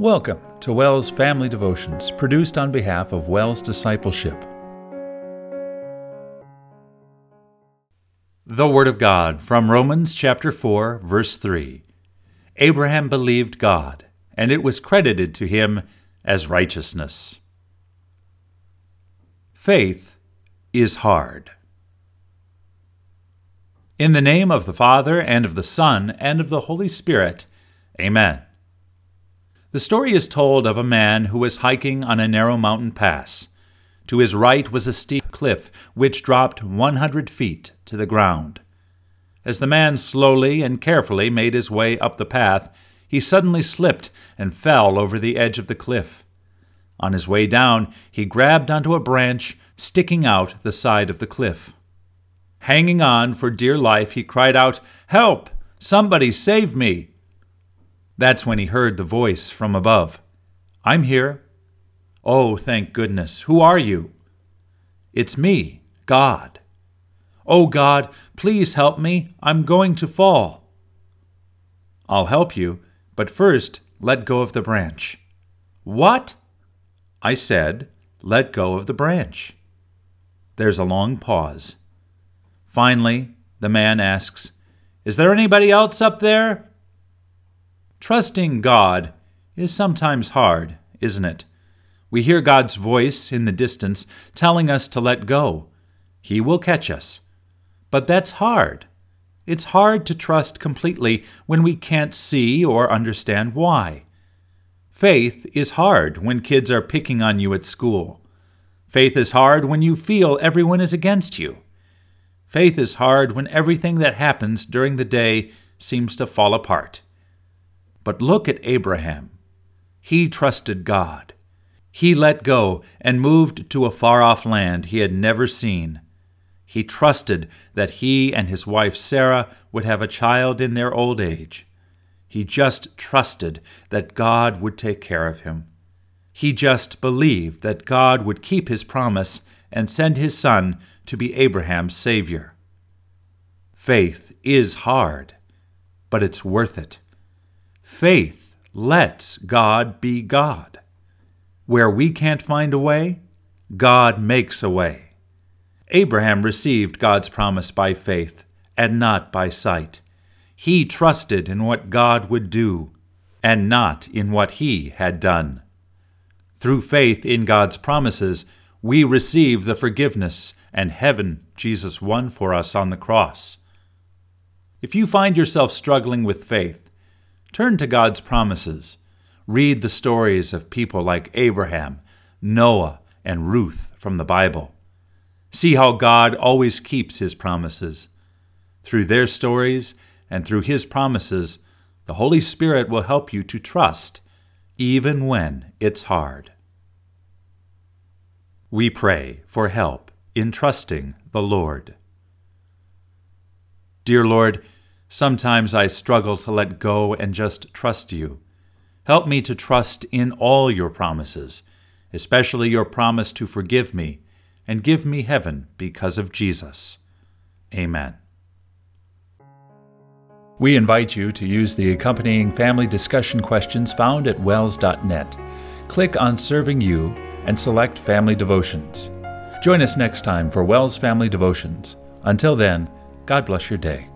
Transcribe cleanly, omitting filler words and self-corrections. Welcome to Wells Family Devotions, produced on behalf of Wells Discipleship. The Word of God from Romans chapter 4, verse 3. Abraham believed God, and it was credited to him as righteousness. Faith is hard. In the name of the Father, and of the Son, and of the Holy Spirit, Amen. The story is told of a man who was hiking on a narrow mountain pass. To his right was a steep cliff which dropped 100 feet to the ground. As the man slowly and carefully made his way up the path, he suddenly slipped and fell over the edge of the cliff. On his way down, he grabbed onto a branch sticking out the side of the cliff. Hanging on for dear life, he cried out, "Help! Somebody save me!" That's when he heard the voice from above. "I'm here." "Oh, thank goodness. Who are you?" "It's me, God." "Oh, God, please help me. I'm going to fall." "I'll help you, but first let go of the branch." "What?" "I said, let go of the branch." There's a long pause. Finally, the man asks, "Is there anybody else up there?" Trusting God is sometimes hard, isn't it? We hear God's voice in the distance telling us to let go. He will catch us. But that's hard. It's hard to trust completely when we can't see or understand why. Faith is hard when kids are picking on you at school. Faith is hard when you feel everyone is against you. Faith is hard when everything that happens during the day seems to fall apart. But look at Abraham. He trusted God. He let go and moved to a far-off land he had never seen. He trusted that he and his wife Sarah would have a child in their old age. He just trusted that God would take care of him. He just believed that God would keep his promise and send his son to be Abraham's savior. Faith is hard, but it's worth it. Faith lets God be God. Where we can't find a way, God makes a way. Abraham received God's promise by faith and not by sight. He trusted in what God would do and not in what he had done. Through faith in God's promises, we receive the forgiveness and heaven Jesus won for us on the cross. If you find yourself struggling with faith, turn to God's promises. Read the stories of people like Abraham, Noah, and Ruth from the Bible. See how God always keeps his promises. Through their stories and through his promises, the Holy Spirit will help you to trust, even when it's hard. We pray for help in trusting the Lord. Dear Lord, sometimes I struggle to let go and just trust you. Help me to trust in all your promises, especially your promise to forgive me and give me heaven because of Jesus. Amen. We invite you to use the accompanying family discussion questions found at wells.net. Click on Serving You and select Family Devotions. Join us next time for Wells Family Devotions. Until then, God bless your day.